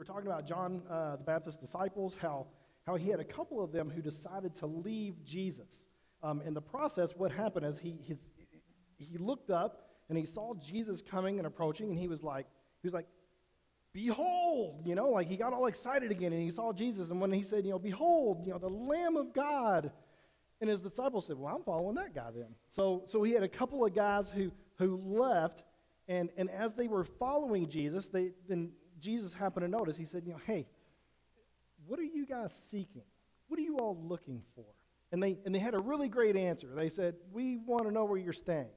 were talking about John the Baptist's disciples, how he had a couple of them who decided to leave Jesus. In the process, what happened is he looked up and he saw Jesus coming and approaching, and he was like, "Behold!" You know, like he got all excited again, and he saw Jesus, and when he said, "Behold, the Lamb of God," and his disciples said, "Well, I'm following that guy then." So he had a couple of guys who left, and as they were following Jesus, then Jesus happened to notice. He said, "Hey, what are you guys seeking? What are you all looking for?" And they had a really great answer. They said, "We want to know where you're staying,"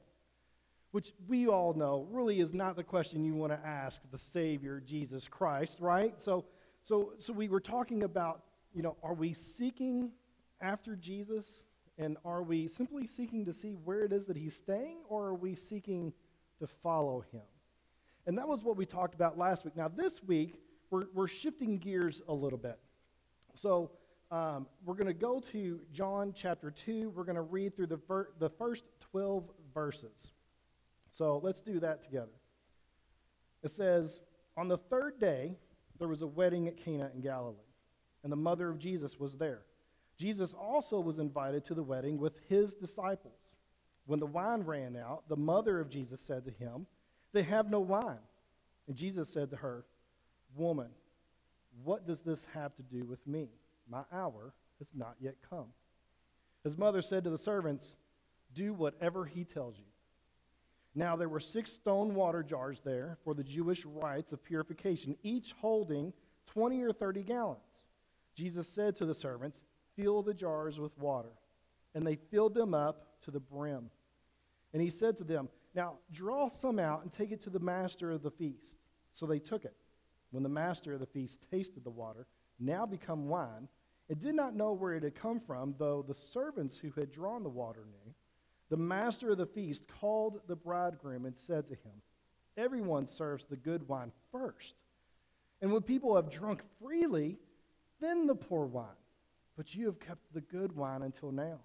which we all know really is not the question you want to ask the Savior, Jesus Christ, right? So we were talking about, are we seeking after Jesus, and are we simply seeking to see where it is that he's staying, or are we seeking to follow him? And that was what we talked about last week. Now this week, we're shifting gears a little bit. So we're going to go to John chapter 2. We're going to read through the first 12 verses. So let's do that together. It says, "On the third day, there was a wedding at Cana in Galilee, and the mother of Jesus was there. Jesus also was invited to the wedding with his disciples. When the wine ran out, the mother of Jesus said to him, 'They have no wine.' And Jesus said to her, 'Woman, what does this have to do with me? My hour has not yet come.' His mother said to the servants, 'Do whatever he tells you.' Now there were 6 stone water jars there for the Jewish rites of purification, each holding 20 or 30 gallons. Jesus said to the servants, 'Fill the jars with water.' And they filled them up to the brim. And he said to them, 'Now draw some out and take it to the master of the feast.' So they took it. When the master of the feast tasted the water, now become wine, and did not know where it had come from, though the servants who had drawn the water knew, the master of the feast called the bridegroom and said to him, 'Everyone serves the good wine first, and when people have drunk freely, then the poor wine. But you have kept the good wine until now.'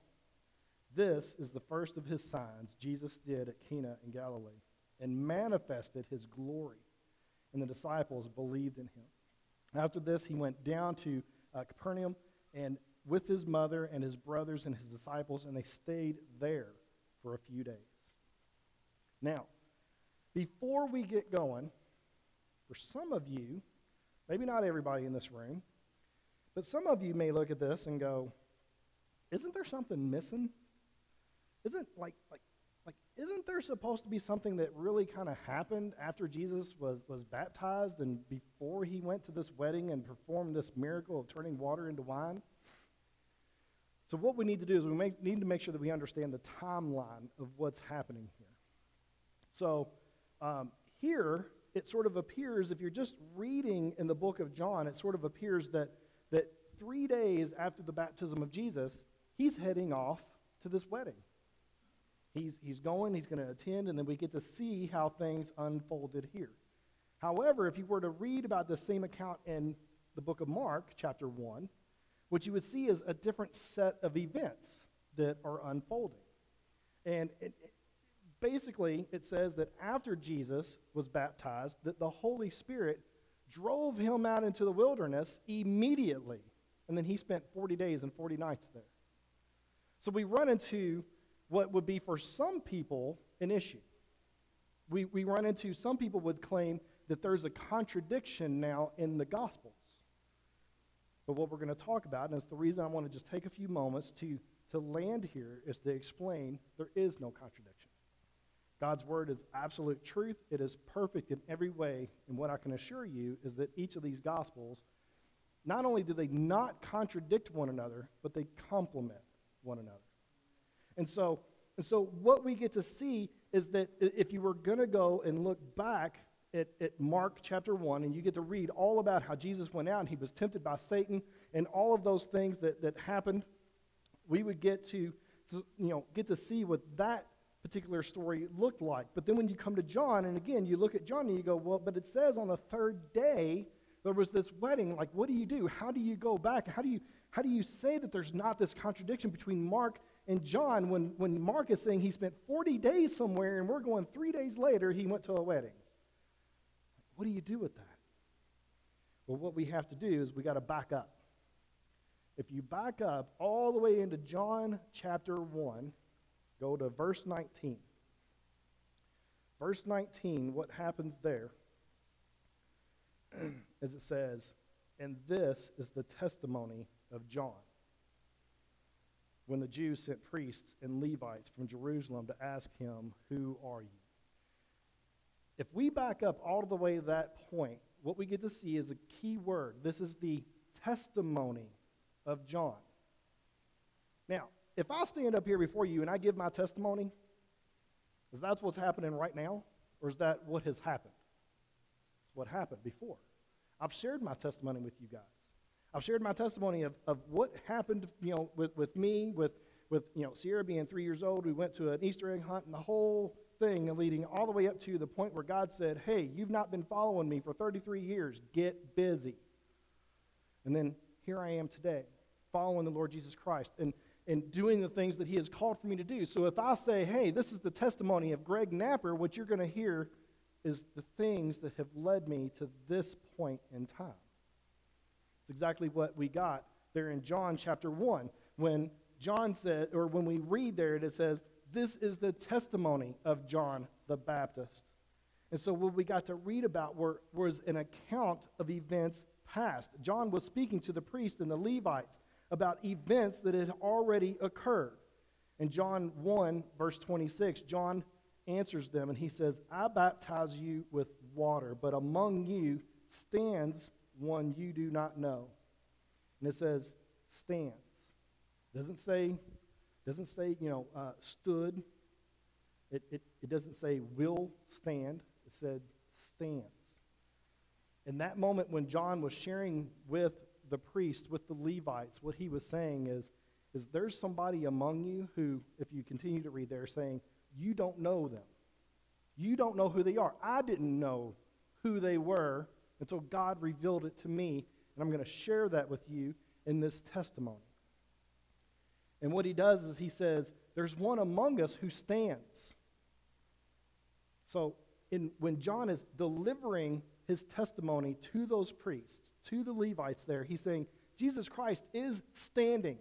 This is the first of his signs Jesus did at Cana in Galilee, and manifested his glory, and the disciples believed in him. After this, he went down to Capernaum, and with his mother and his brothers and his disciples, and they stayed there for a few days." Now, before we get going, for some of you, maybe not everybody in this room, but some of you may look at this and go, "Isn't there something missing? Isn't there supposed to be something that really kind of happened after Jesus was baptized and before he went to this wedding and performed this miracle of turning water into wine?" So what we need to do is need to make sure that we understand the timeline of what's happening here. So here it sort of appears, if you're just reading in the book of John, it sort of appears that 3 days after the baptism of Jesus, he's heading off to this wedding. He's going, he's going to attend, and then we get to see how things unfolded here. However, if you were to read about the same account in the book of Mark, chapter 1, what you would see is a different set of events that are unfolding. And basically, it says that after Jesus was baptized, that the Holy Spirit drove him out into the wilderness immediately, and then he spent 40 days and 40 nights there. So we run into what would be for some people an issue. We run into some people would claim that there's a contradiction now in the Gospels. But what we're going to talk about, and it's the reason I want to just take a few moments to land here, is to explain there is no contradiction. God's word is absolute truth. It is perfect in every way. And what I can assure you is that each of these Gospels, not only do they not contradict one another, but they complement one another. And so what we get to see is that if you were going to go and look back at Mark chapter 1, and you get to read all about how Jesus went out and he was tempted by Satan and all of those things that happened, we would get to see what that particular story looked like. But then when you come to John, and again, you look at John and you go, "Well, but it says on the third day there was this wedding." Like, what do you do? How do you go back? How do you say that there's not this contradiction between Mark and John when Mark is saying he spent 40 days somewhere and we're going 3 days later he went to a wedding? What do you do with that? Well, what we have to do is we got to back up. If you back up all the way into John chapter 1, go to verse 19. Verse 19, what happens there is it says, and this is the testimony of John, when the Jews sent priests and Levites from Jerusalem to ask him, who are you? If we back up all the way to that point, what we get to see is a key word. This is the testimony of John. Now, if I stand up here before you and I give my testimony, is that what's happening right now? Or is that what has happened? It's what happened before. I've shared my testimony with you guys. I've shared my testimony of what happened, with me, with Sierra being 3 years old. We went to an Easter egg hunt and the whole thing leading all the way up to the point where God said, hey, you've not been following me for 33 years. Get busy. And then here I am today, following the Lord Jesus Christ and doing the things that he has called for me to do. So if I say, hey, this is the testimony of Greg Knapper, what you're going to hear is the things that have led me to this point in time. It's exactly what we got there in John chapter 1. When John said, or when we read there, it says, this is the testimony of John the Baptist. And so what we got to read about was an account of events past. John was speaking to the priests and the Levites about events that had already occurred. In John 1, verse 26, John answers them and he says, I baptize you with water, but among you stands one you do not know. And it says, stands. Doesn't say stood. It doesn't say will stand. It said stands. In that moment when John was sharing with the priests, with the Levites, what he was saying is there's somebody among you who, if you continue to read there, saying, you don't know them. You don't know who they are. I didn't know who they were until God revealed it to me, and I'm going to share that with you in this testimony. And what he does is he says, there's one among us who stands. So when John is delivering his testimony to those priests, to the Levites there, he's saying, Jesus Christ is standing.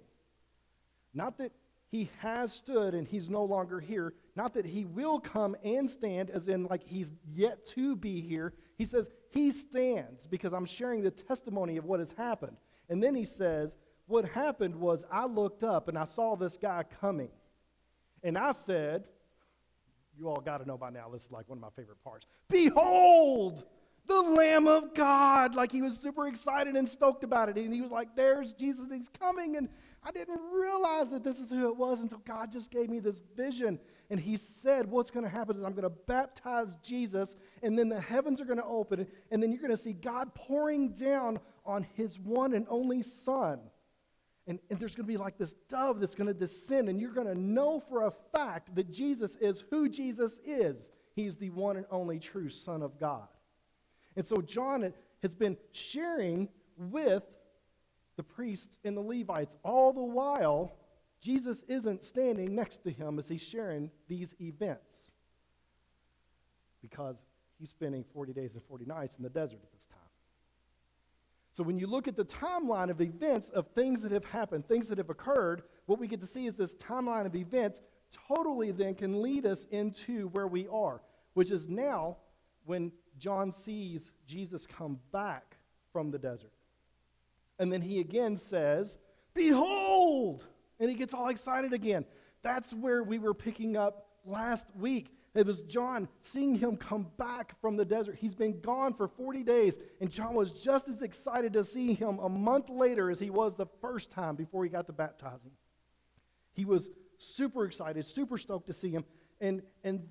Not that he has stood and he's no longer here. Not that he will come and stand, as in like he's yet to be here. He says, he stands because I'm sharing the testimony of what has happened. And then he says, what happened was I looked up and I saw this guy coming. And I said, you all got to know by now, this is like one of my favorite parts. Behold, the Lamb of God. Like he was super excited and stoked about it. And he was like, there's Jesus, and he's coming. And I didn't realize that this is who it was until God just gave me this vision. And he said, what's going to happen is I'm going to baptize Jesus, and then the heavens are going to open. And then you're going to see God pouring down on his one and only Son. And there's going to be like this dove that's going to descend, and you're going to know for a fact that Jesus is who Jesus is. He's the one and only true Son of God. And so John has been sharing with the priests and the Levites all the while. Jesus isn't standing next to him as he's sharing these events, because he's spending 40 days and 40 nights in the desert at this time. So when you look at the timeline of events, of things that have happened, things that have occurred, what we get to see is this timeline of events totally then can lead us into where we are, which is now when John sees Jesus come back from the desert. And then he again says, behold! And he gets all excited again. That's where we were picking up last week. It was John seeing him come back from the desert. He's been gone for 40 days, and John was just as excited to see him a month later as he was the first time before he got to baptizing. He was super excited, super stoked to see him. And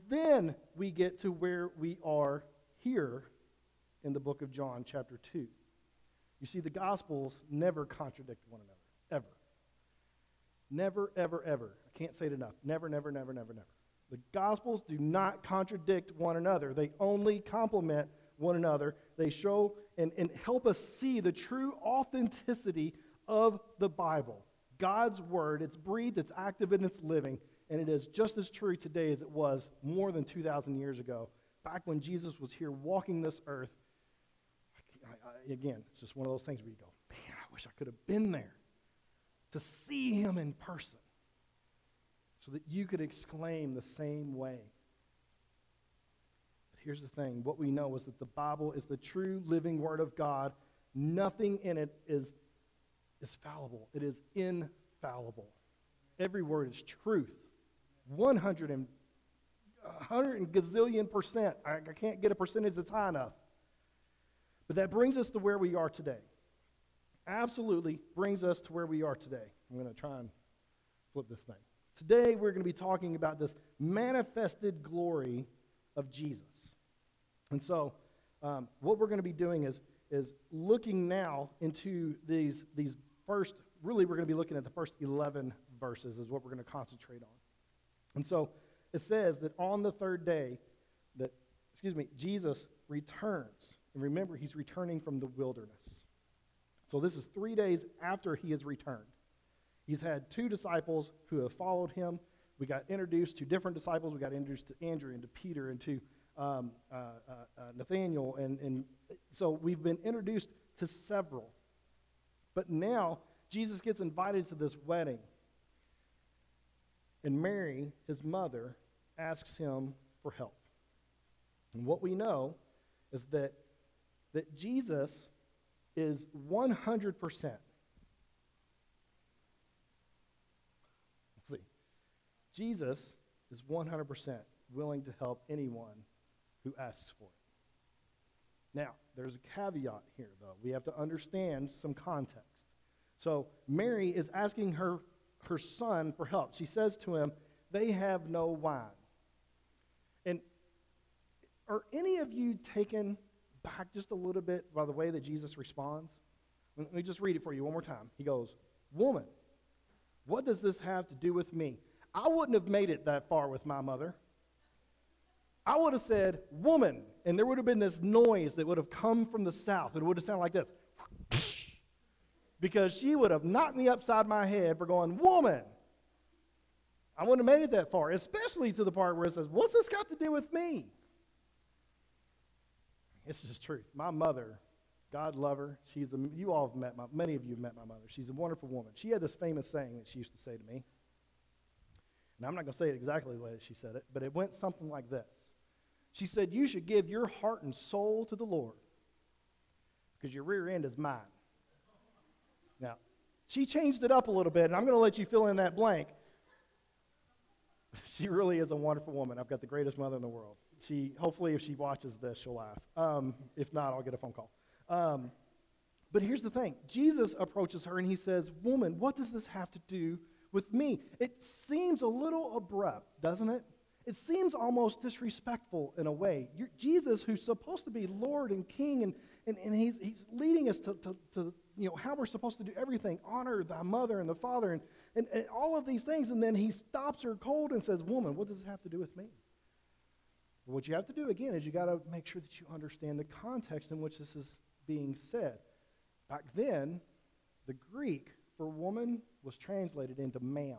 then we get to where we are here in the book of John chapter 2. You see, the Gospels never contradict one another, ever. Never, ever, ever. I can't say it enough. Never, never, never, never, never. The Gospels do not contradict one another. They only complement one another. They show and help us see the true authenticity of the Bible. God's Word, it's breathed, it's active, and it's living. And it is just as true today as it was more than 2,000 years ago, back when Jesus was here walking this earth. again, it's just one of those things where you go, man, I wish I could have been there to see him in person so that you could exclaim the same way. But here's the thing. What we know is that the Bible is the true living word of God. Nothing in it is fallible. It is infallible. Every word is truth. 100 and gazillion percent. I can't get a percentage that's high enough. But that brings us to where we are today. Absolutely brings us to where we are today. I'm going to try and flip this thing. Today we're going to be talking about this manifested glory of Jesus. And so what we're going to be doing is looking now into these first, really we're going to be looking at the first 11 verses is what we're going to concentrate on. And so it says that on the third day that, Jesus returns. And remember, he's returning from the wilderness. So this is 3 days after he has returned. He's had two disciples who have followed him. We got introduced to different disciples. We got introduced to Andrew and to Peter and to Nathaniel. And so we've been introduced to several. But now Jesus gets invited to this wedding. And Mary, his mother, asks him for help. And what we know is that Jesus is 100%. Let's see. Jesus is 100% willing to help anyone who asks for it. Now, there's a caveat here, though. We have to understand some context. So Mary is asking her son for help. She says to him, they have no wine. And are any of you taken back just a little bit by the way that Jesus responds? Let me just read it for you one more time. He goes, woman, what does this have to do with me? I wouldn't have made it that far with my mother. I would have said, woman, and there would have been this noise that would have come from the south. It would have sounded like this. Because she would have knocked me upside my head for going, woman. I wouldn't have made it that far, especially to the part where it says, what's this got to do with me? This is truth. My mother, God love her. You all have met many of you have met my mother. She's a wonderful woman. She had this famous saying that she used to say to me. And I'm not going to say it exactly the way that she said it, but it went something like this. She said, you should give your heart and soul to the Lord because your rear end is mine. Now, she changed it up a little bit, and I'm going to let you fill in that blank. She really is a wonderful woman. I've got the greatest mother in the world. She, hopefully, if she watches this, she'll laugh. If not, I'll get a phone call. But here's the thing. Jesus approaches her, and he says, woman, what does this have to do with me? It seems a little abrupt, doesn't it? It seems almost disrespectful in a way. Jesus, who's supposed to be Lord and King, and he's leading us to how we're supposed to do everything, honor thy mother and the father and all of these things, and then he stops her cold and says, woman, what does it have to do with me? What you have to do, again, is you got to make sure that you understand the context in which this is being said. Back then, the Greek for woman was translated into ma'am.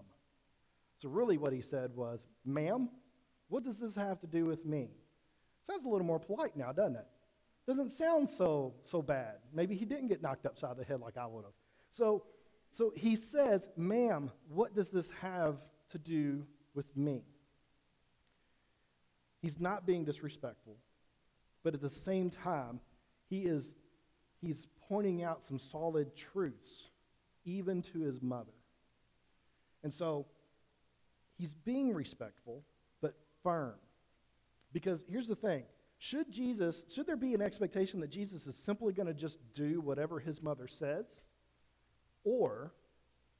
So really what he said was, ma'am, what does this have to do with me? Sounds a little more polite now, doesn't it? Doesn't sound so bad. Maybe he didn't get knocked upside the head like I would have. So he says, ma'am, what does this have to do with me? He's not being disrespectful, but at the same time, he's pointing out some solid truths, even to his mother. And so he's being respectful, but firm. Because here's the thing. Should there be an expectation that Jesus is simply going to just do whatever his mother says? Or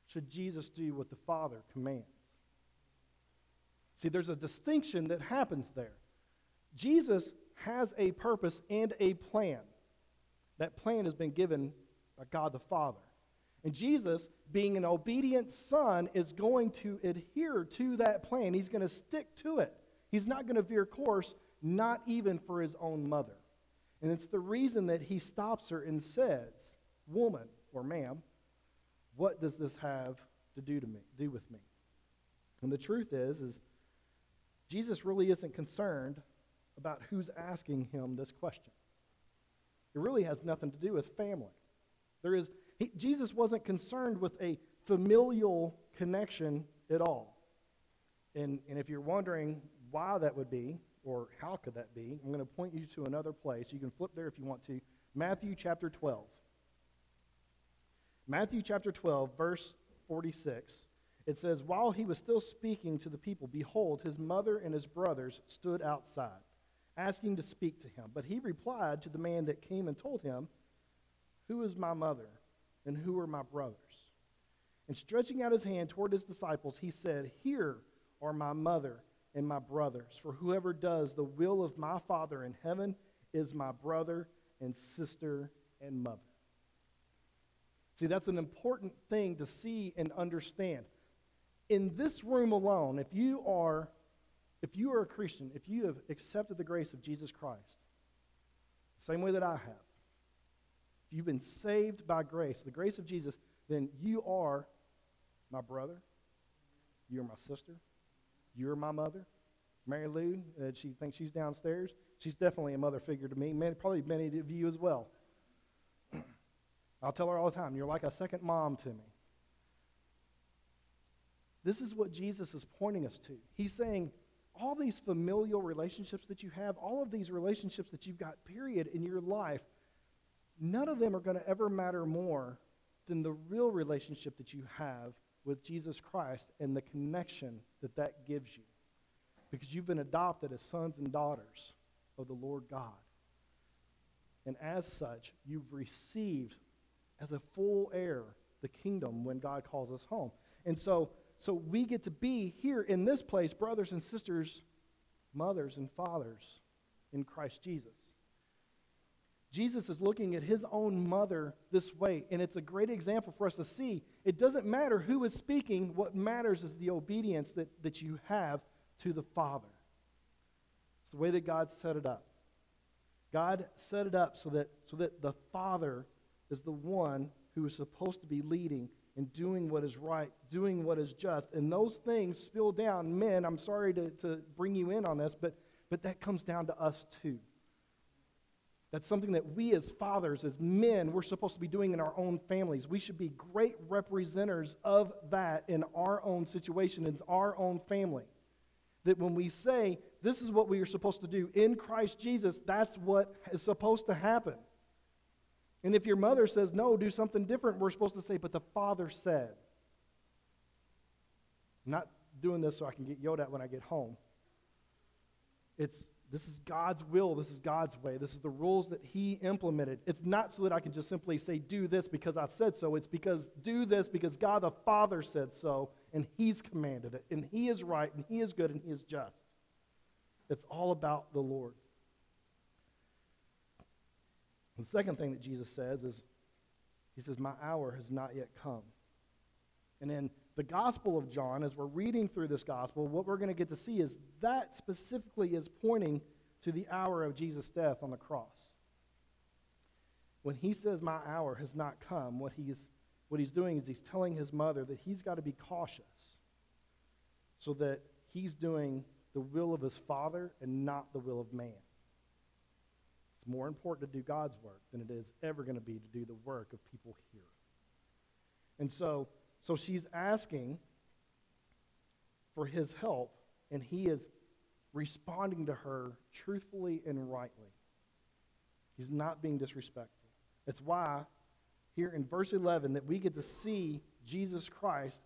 should Jesus do what the Father commands? See, there's a distinction that happens there. Jesus has a purpose and a plan. That plan has been given by God the Father. And Jesus, being an obedient son, is going to adhere to that plan. He's going to stick to it. He's not going to veer course, not even for his own mother. And it's the reason that he stops her and says, woman, or ma'am, what does this have to do with me? And the truth is Jesus really isn't concerned about who's asking him this question. It really has nothing to do with family. Jesus wasn't concerned with a familial connection at all. And if you're wondering why that would be, or how could that be, I'm going to point you to another place. You can flip there if you want to. Matthew chapter 12. Matthew chapter 12, verse 46. It says, "While he was still speaking to the people, behold, his mother and his brothers stood outside, asking to speak to him. But he replied to the man that came and told him, 'Who is my mother, and who are my brothers?' And stretching out his hand toward his disciples, he said, 'Here are my mother and my brothers, for whoever does the will of my Father in heaven is my brother and sister and mother.'" See, that's an important thing to see and understand. In this room alone, if you are a Christian, if you have accepted the grace of Jesus Christ, the same way that I have, if you've been saved by grace, the grace of Jesus, then you are my brother, you're my sister, you're my mother. Mary Lou, she thinks she's downstairs. She's definitely a mother figure to me, probably many of you as well. I'll tell her all the time, you're like a second mom to me. This is what Jesus is pointing us to. He's saying, all these familial relationships that you have, all of these relationships that you've got, period, in your life, none of them are going to ever matter more than the real relationship that you have with Jesus Christ and the connection that that gives you. Because you've been adopted as sons and daughters of the Lord God. And as such, you've received as a full heir the kingdom when God calls us home. And so we get to be here in this place, brothers and sisters, mothers and fathers in Christ Jesus. Jesus is looking at his own mother this way, and it's a great example for us to see. It doesn't matter who is speaking. What matters is the obedience that you have to the Father. It's the way that God set it up. God set it up so that the Father is the one who is supposed to be leading and doing what is right, doing what is just. And those things spill down. Men, I'm sorry to bring you in on this, but that comes down to us too. That's something that we as fathers, as men, we're supposed to be doing in our own families. We should be great representatives of that in our own situation, in our own family. That when we say, this is what we are supposed to do in Christ Jesus, that's what is supposed to happen. And if your mother says, no, do something different, we're supposed to say, but the Father said. I'm not doing this so I can get yelled at when I get home. This is God's will. This is God's way. This is the rules that he implemented. It's not so that I can just simply say, do this because I said so. It's because do this because God the Father said so, and he's commanded it, and he is right, and he is good, and he is just. It's all about the Lord. The second thing that Jesus says is, he says, my hour has not yet come. And in the Gospel of John, as we're reading through this Gospel, what we're going to get to see is that specifically is pointing to the hour of Jesus' death on the cross. When he says, my hour has not come, what he's doing is he's telling his mother that he's got to be cautious so that he's doing the will of his Father and not the will of man. More important to do God's work than it is ever going to be to do the work of people here. And so she's asking for his help, and he is responding to her truthfully and rightly. He's not being disrespectful. That's why here in verse 11 that we get to see Jesus Christ,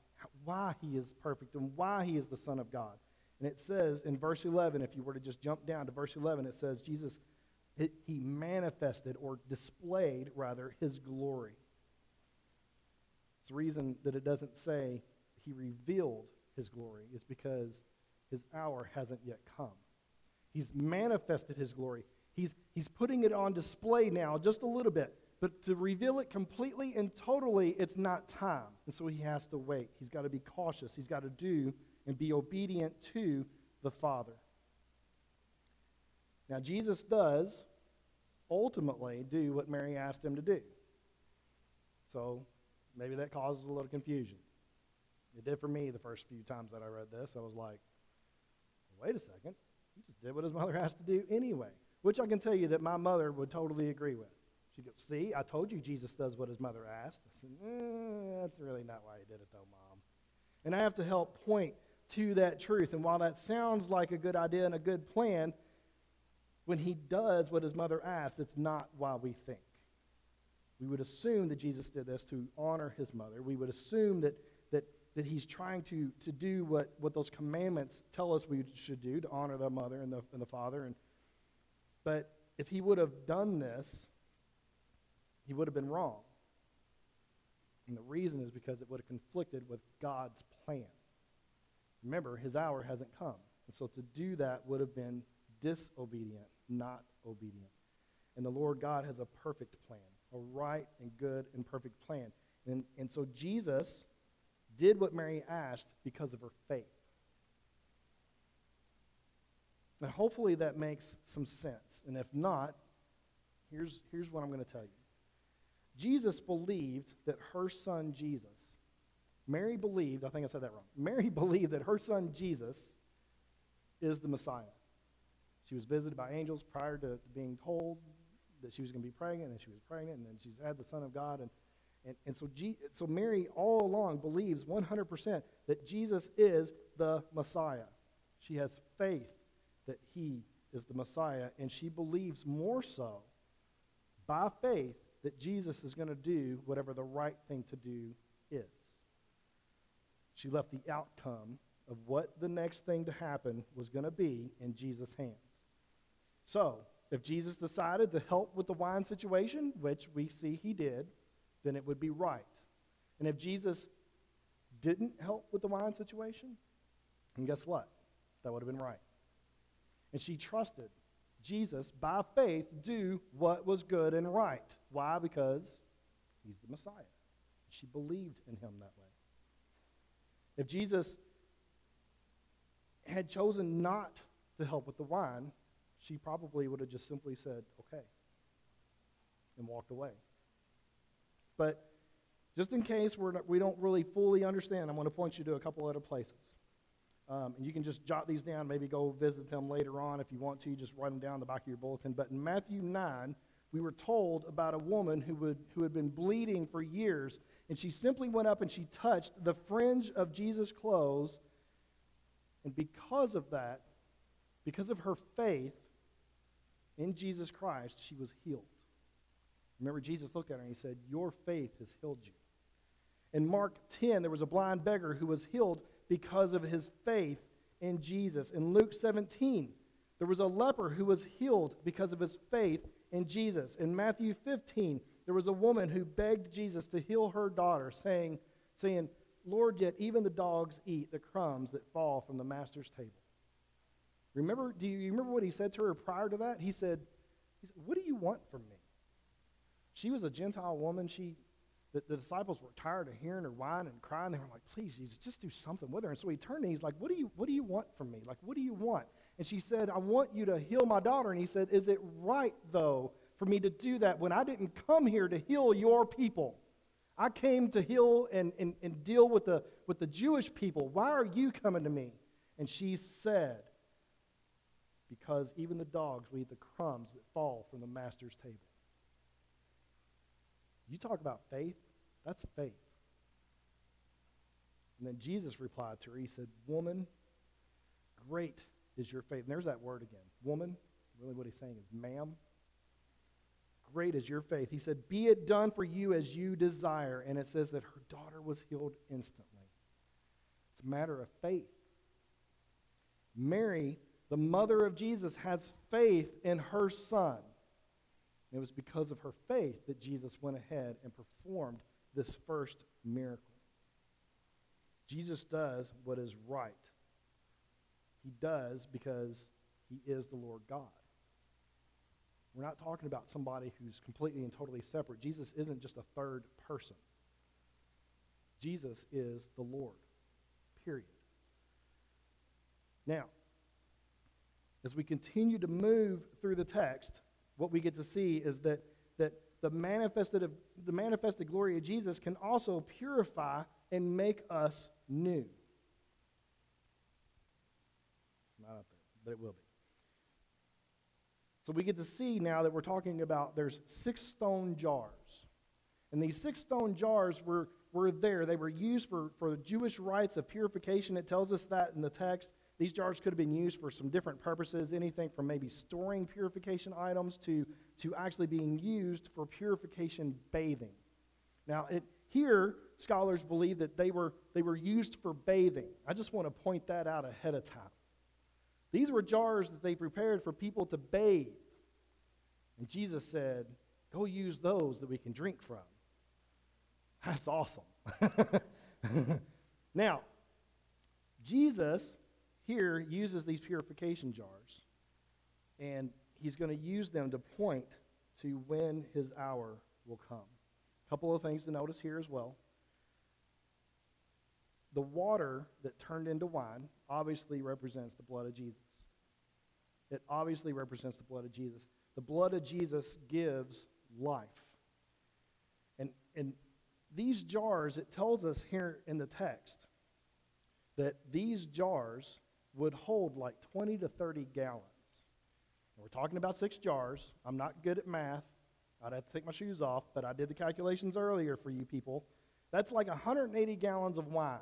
why he is perfect and why he is the Son of God. And it says in verse 11, if you were to just jump down to verse 11, it says Jesus, he manifested or displayed, rather, his glory. It's the reason that it doesn't say he revealed his glory is because his hour hasn't yet come. He's manifested his glory. He's putting it on display now just a little bit, but to reveal it completely and totally, it's not time. And so he has to wait. He's got to be cautious. He's got to do and be obedient to the Father. Now, Jesus does ultimately do what Mary asked him to do. So maybe that causes a little confusion. It did for me the first few times that I read this. I was like, wait a second. He just did what his mother asked to do anyway, which I can tell you that my mother would totally agree with. She goes, see, I told you Jesus does what his mother asked. I said, that's really not why he did it though, Mom. And I have to help point to that truth. And while that sounds like a good idea and a good plan, when he does what his mother asks, it's not why we think. We would assume that Jesus did this to honor his mother. We would assume that he's trying to do what those commandments tell us we should do, to honor the mother and the father. But if he would have done this, he would have been wrong. And the reason is because it would have conflicted with God's plan. Remember, his hour hasn't come. And so to do that would have been disobedient, not obedient. And the Lord God has a perfect plan, a right and good and perfect plan. And so Jesus did what Mary asked because of her faith. Now, hopefully that makes some sense. And if not, here's what I'm going to tell you. Jesus believed that her son Jesus, Mary believed, I think I said that wrong. Mary believed that her son Jesus is the Messiah. She was visited by angels prior to being told that she was going to be pregnant, and she was pregnant, and then she's had the Son of God. And so Mary all along believes 100% that Jesus is the Messiah. She has faith that he is the Messiah, and she believes more so by faith that Jesus is going to do whatever the right thing to do is. She left the outcome of what the next thing to happen was going to be in Jesus' hands. So, if Jesus decided to help with the wine situation, which we see he did, then it would be right. And if Jesus didn't help with the wine situation, then guess what? That would have been right. And she trusted Jesus by faith to do what was good and right. Why? Because he's the Messiah. She believed in him that way. If Jesus had chosen not to help with the wine, she probably would have just simply said, okay, and walked away. But just in case we don't really fully understand, I'm going to point you to a couple other places. And you can just jot these down, maybe go visit them later on if you want to. Just write them down on the back of your bulletin. But in Matthew 9, we were told about a woman who had been bleeding for years, and she simply went up and she touched the fringe of Jesus' clothes. And because of that, because of her faith in Jesus Christ, she was healed. Remember, Jesus looked at her and he said, your faith has healed you. In Mark 10, there was a blind beggar who was healed because of his faith in Jesus. In Luke 17, there was a leper who was healed because of his faith in Jesus. In Matthew 15, there was a woman who begged Jesus to heal her daughter, saying, Lord, yet even the dogs eat the crumbs that fall from the master's table. Remember, do you remember what he said to her prior to that? He said, what do you want from me? She was a Gentile woman. The disciples were tired of hearing her whine and crying. They were like, please, Jesus, just do something with her. And so he turned and he's like, what do you want from me? Like, what do you want? And she said, I want you to heal my daughter. And he said, is it right, though, for me to do that when I didn't come here to heal your people? I came to heal and deal with the Jewish people. Why are you coming to me? And she said, because even the dogs will eat the crumbs that fall from the master's table. You talk about faith, that's faith. And then Jesus replied to her, he said, woman, great is your faith. And there's that word again, woman. Really what he's saying is, ma'am, great is your faith. He said, be it done for you as you desire. And it says that her daughter was healed instantly. It's a matter of faith. Mary, the mother of Jesus, has faith in her son. It was because of her faith that Jesus went ahead and performed this first miracle. Jesus does what is right. He does because he is the Lord God. We're not talking about somebody who's completely and totally separate. Jesus isn't just a third person. Jesus is the Lord, period. Now, as we continue to move through the text, what we get to see is that the manifested glory of Jesus can also purify and make us new. It's not up there, but it will be. So we get to see now that we're talking about there's 6 stone jars. And these 6 stone jars were there. They were used for the Jewish rites of purification. It tells us that in the text. These jars could have been used for some different purposes, anything from maybe storing purification items to actually being used for purification bathing. Now, here, scholars believe that they were used for bathing. I just want to point that out ahead of time. These were jars that they prepared for people to bathe. And Jesus said, go use those that we can drink from. That's awesome. Now, Jesus here uses these purification jars, and he's going to use them to point to when his hour will come. A couple of things to notice here as well. The water that turned into wine obviously represents the blood of Jesus. It obviously represents the blood of Jesus. The blood of Jesus gives life. And these jars, it tells us here in the text that these jars would hold like 20 to 30 gallons. And we're talking about 6 jars. I'm not good at math. I'd have to take my shoes off, but I did the calculations earlier for you people. That's like 180 gallons of wine.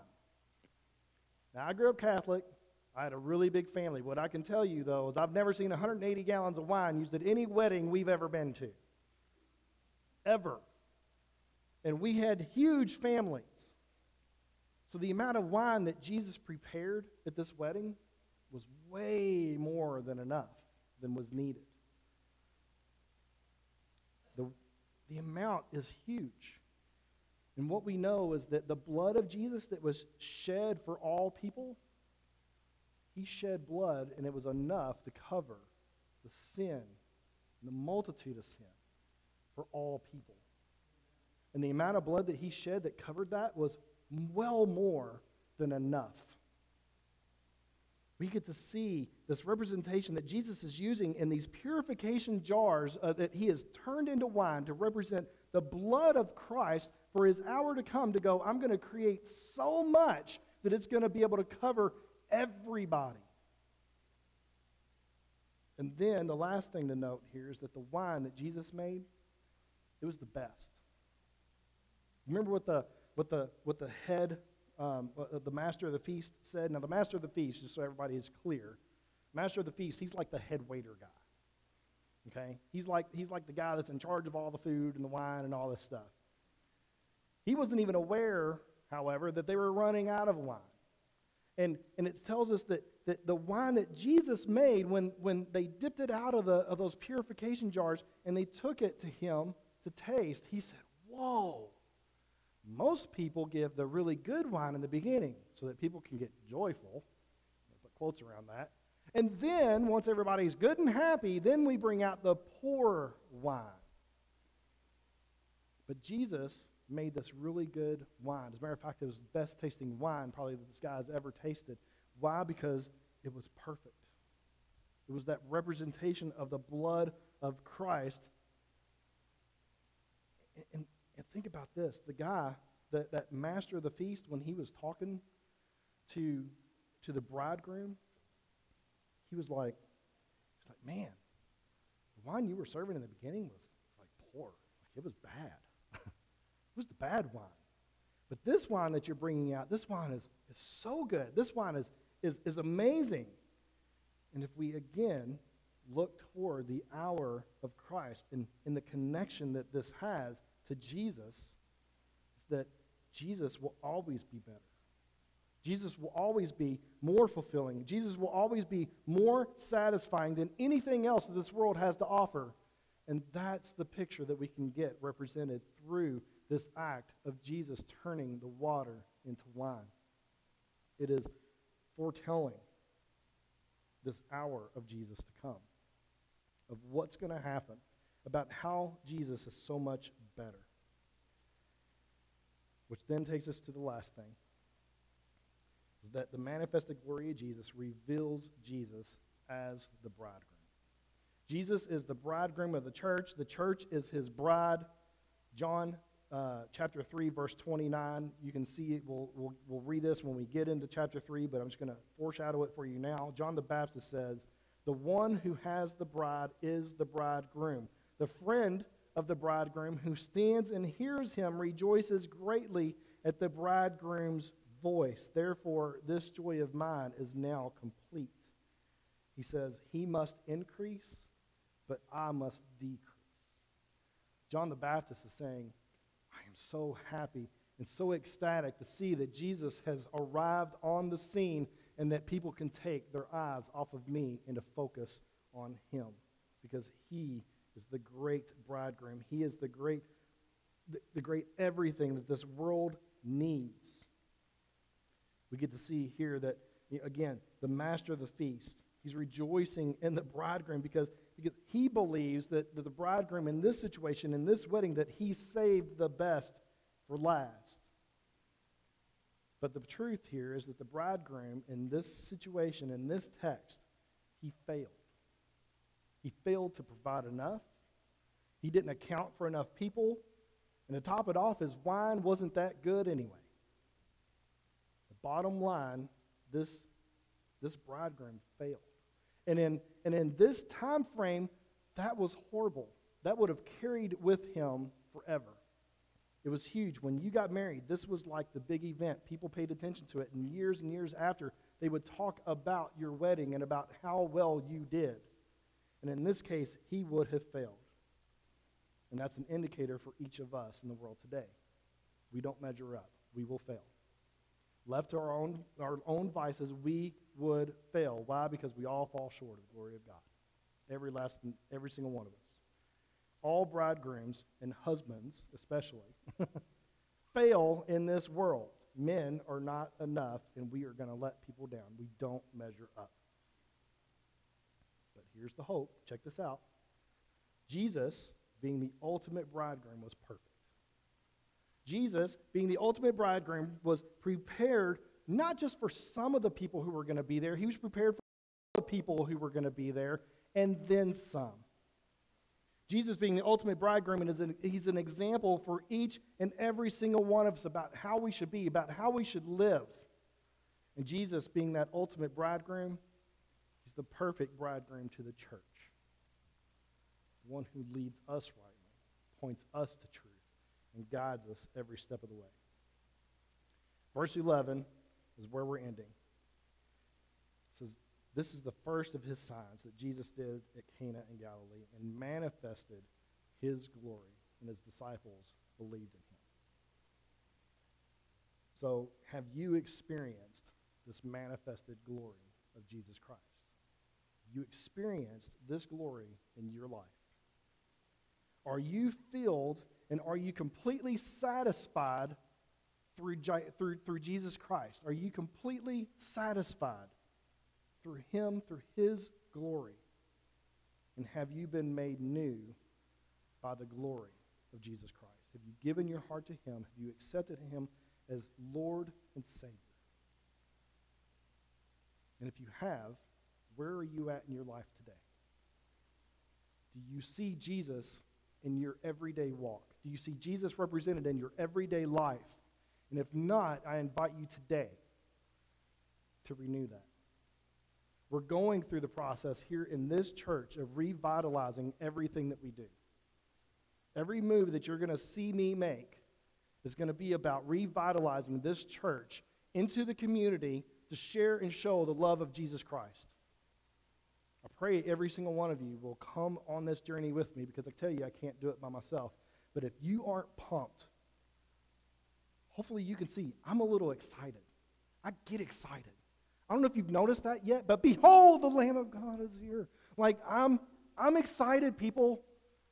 Now, I grew up Catholic. I had a really big family. What I can tell you, though, is I've never seen 180 gallons of wine used at any wedding we've ever been to. Ever. And we had huge families. So the amount of wine that Jesus prepared at this wedding was way more than enough than was needed. The amount is huge. And what we know is that the blood of Jesus that was shed for all people, he shed blood, and it was enough to cover the sin, the multitude of sin, for all people. And the amount of blood that he shed that covered that was well more than enough. We get to see this representation that Jesus is using in these purification jars that he has turned into wine to represent the blood of Christ for his hour to come, to go, I'm going to create so much that it's going to be able to cover everybody. And then the last thing to note here is that the wine that Jesus made, it was the best. Remember what the head, the master of the feast said. Now, the master of the feast, just so everybody is clear, master of the feast, he's like the head waiter guy. Okay, he's like the guy that's in charge of all the food and the wine and all this stuff. He wasn't even aware, however, that they were running out of wine, and it tells us that the wine that Jesus made, when they dipped it out of those purification jars and they took it to him to taste, he said, "Whoa." Most people give the really good wine in the beginning so that people can get joyful. I put quotes around that. And then, once everybody's good and happy, then we bring out the poor wine. But Jesus made this really good wine. As a matter of fact, it was the best tasting wine probably that this guy's ever tasted. Why? Because it was perfect. It was that representation of the blood of Christ. And think about this. The guy, that master of the feast, when he was talking to the bridegroom, he was like, man, the wine you were serving in the beginning was poor. It was bad. It was the bad wine. But this wine that you're bringing out, this wine is so good. This wine is amazing. And if we, again, look toward the hour of Christ and the connection that this has to Jesus, is that Jesus will always be better. Jesus will always be more fulfilling. Jesus will always be more satisfying than anything else that this world has to offer. And that's the picture that we can get represented through this act of Jesus turning the water into wine. It is foretelling this hour of Jesus to come, of what's going to happen, about how Jesus is so much better. Which then takes us to the last thing, is that the manifested glory of Jesus reveals Jesus as the bridegroom. Jesus is the bridegroom of the church. The church is his bride. John chapter 3, verse 29. You can see it. We'll read this when we get into chapter 3, but I'm just going to foreshadow it for you now. John the Baptist says, The one who has the bride is the bridegroom. The friend of the bridegroom who stands and hears him rejoices greatly at the bridegroom's voice. Therefore, this joy of mine is now complete. He says, he must increase, but I must decrease. John the Baptist is saying, I am so happy and so ecstatic to see that Jesus has arrived on the scene and that people can take their eyes off of me and to focus on him, because he is the great bridegroom. He is the great everything that this world needs. We get to see here that, again, the master of the feast, he's rejoicing in the bridegroom because he believes that the bridegroom in this situation, in this wedding, that he saved the best for last. But the truth here is that the bridegroom in this situation, in this text, he failed. He failed to provide enough. He didn't account for enough people. And to top it off, his wine wasn't that good anyway. The bottom line, this bridegroom failed. And in this time frame, that was horrible. That would have carried with him forever. It was huge. When you got married, this was like the big event. People paid attention to it. And years after, they would talk about your wedding and about how well you did. And in this case, he would have failed. And that's an indicator for each of us in the world today. We don't measure up. We will fail. Left to our own vices, we would fail. Why? Because we all fall short of the glory of God. Every single one of us. All bridegrooms and husbands, especially, fail in this world. Men are not enough, and we are going to let people down. We don't measure up. But here's the hope. Check this out. Jesus, being the ultimate bridegroom, was perfect. Jesus, being the ultimate bridegroom, was prepared not just for some of the people who were going to be there. He was prepared for all the people who were going to be there, and then some. Jesus being the ultimate bridegroom, and he's an example for each and every single one of us about how we should be, about how we should live. And Jesus being that ultimate bridegroom, he's the perfect bridegroom to the church. The one who leads us rightly, points us to truth, and guides us every step of the way. Verse 11 is where we're ending. It says, this is the first of his signs that Jesus did at Cana in Galilee and manifested his glory, and his disciples believed in him. So, have you experienced this manifested glory of Jesus Christ? You experienced this glory in your life. Are you filled and are you completely satisfied through Jesus Christ? Are you completely satisfied through him, through his glory? And have you been made new by the glory of Jesus Christ? Have you given your heart to him? Have you accepted him as Lord and Savior? And if you have, where are you at in your life today? Do you see Jesus in your everyday walk? Do you see Jesus represented in your everyday life? And if not, I invite you today to renew that. We're going through the process here in this church of revitalizing everything that we do. Every move that you're going to see me make is going to be about revitalizing this church into the community to share and show the love of Jesus Christ. I pray every single one of you will come on this journey with me, because I tell you, I can't do it by myself. But if you aren't pumped, hopefully you can see I'm a little excited. I get excited. I don't know if you've noticed that yet, but behold, the Lamb of God is here. Like, I'm excited, people,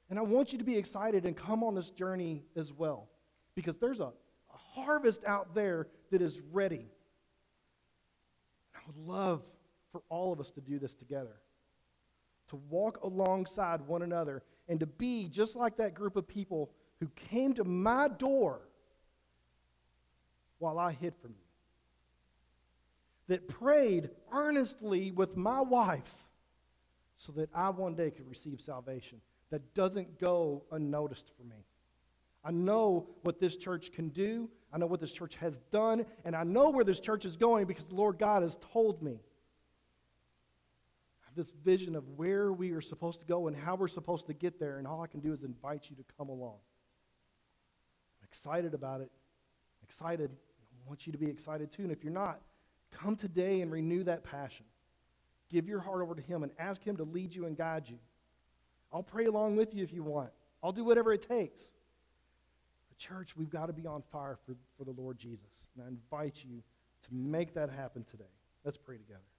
and I want you to be excited and come on this journey as well, because there's a harvest out there that is ready. I would love for all of us to do this together, to walk alongside one another and to be just like that group of people who came to my door while I hid from you, that prayed earnestly with my wife so that I one day could receive salvation. That doesn't go unnoticed for me. I know what this church can do. I know what this church has done. And I know where this church is going because the Lord God has told me. I've this vision of where we are supposed to go and how we're supposed to get there, and all I can do is invite you to come along. I'm excited about it. Excited. I want you to be excited too. And if you're not, come today and renew that passion. Give your heart over to Him and ask Him to lead you and guide you. I'll pray along with you if you want. I'll do whatever it takes. But church, we've got to be on fire for the Lord Jesus. And I invite you to make that happen today. Let's pray together.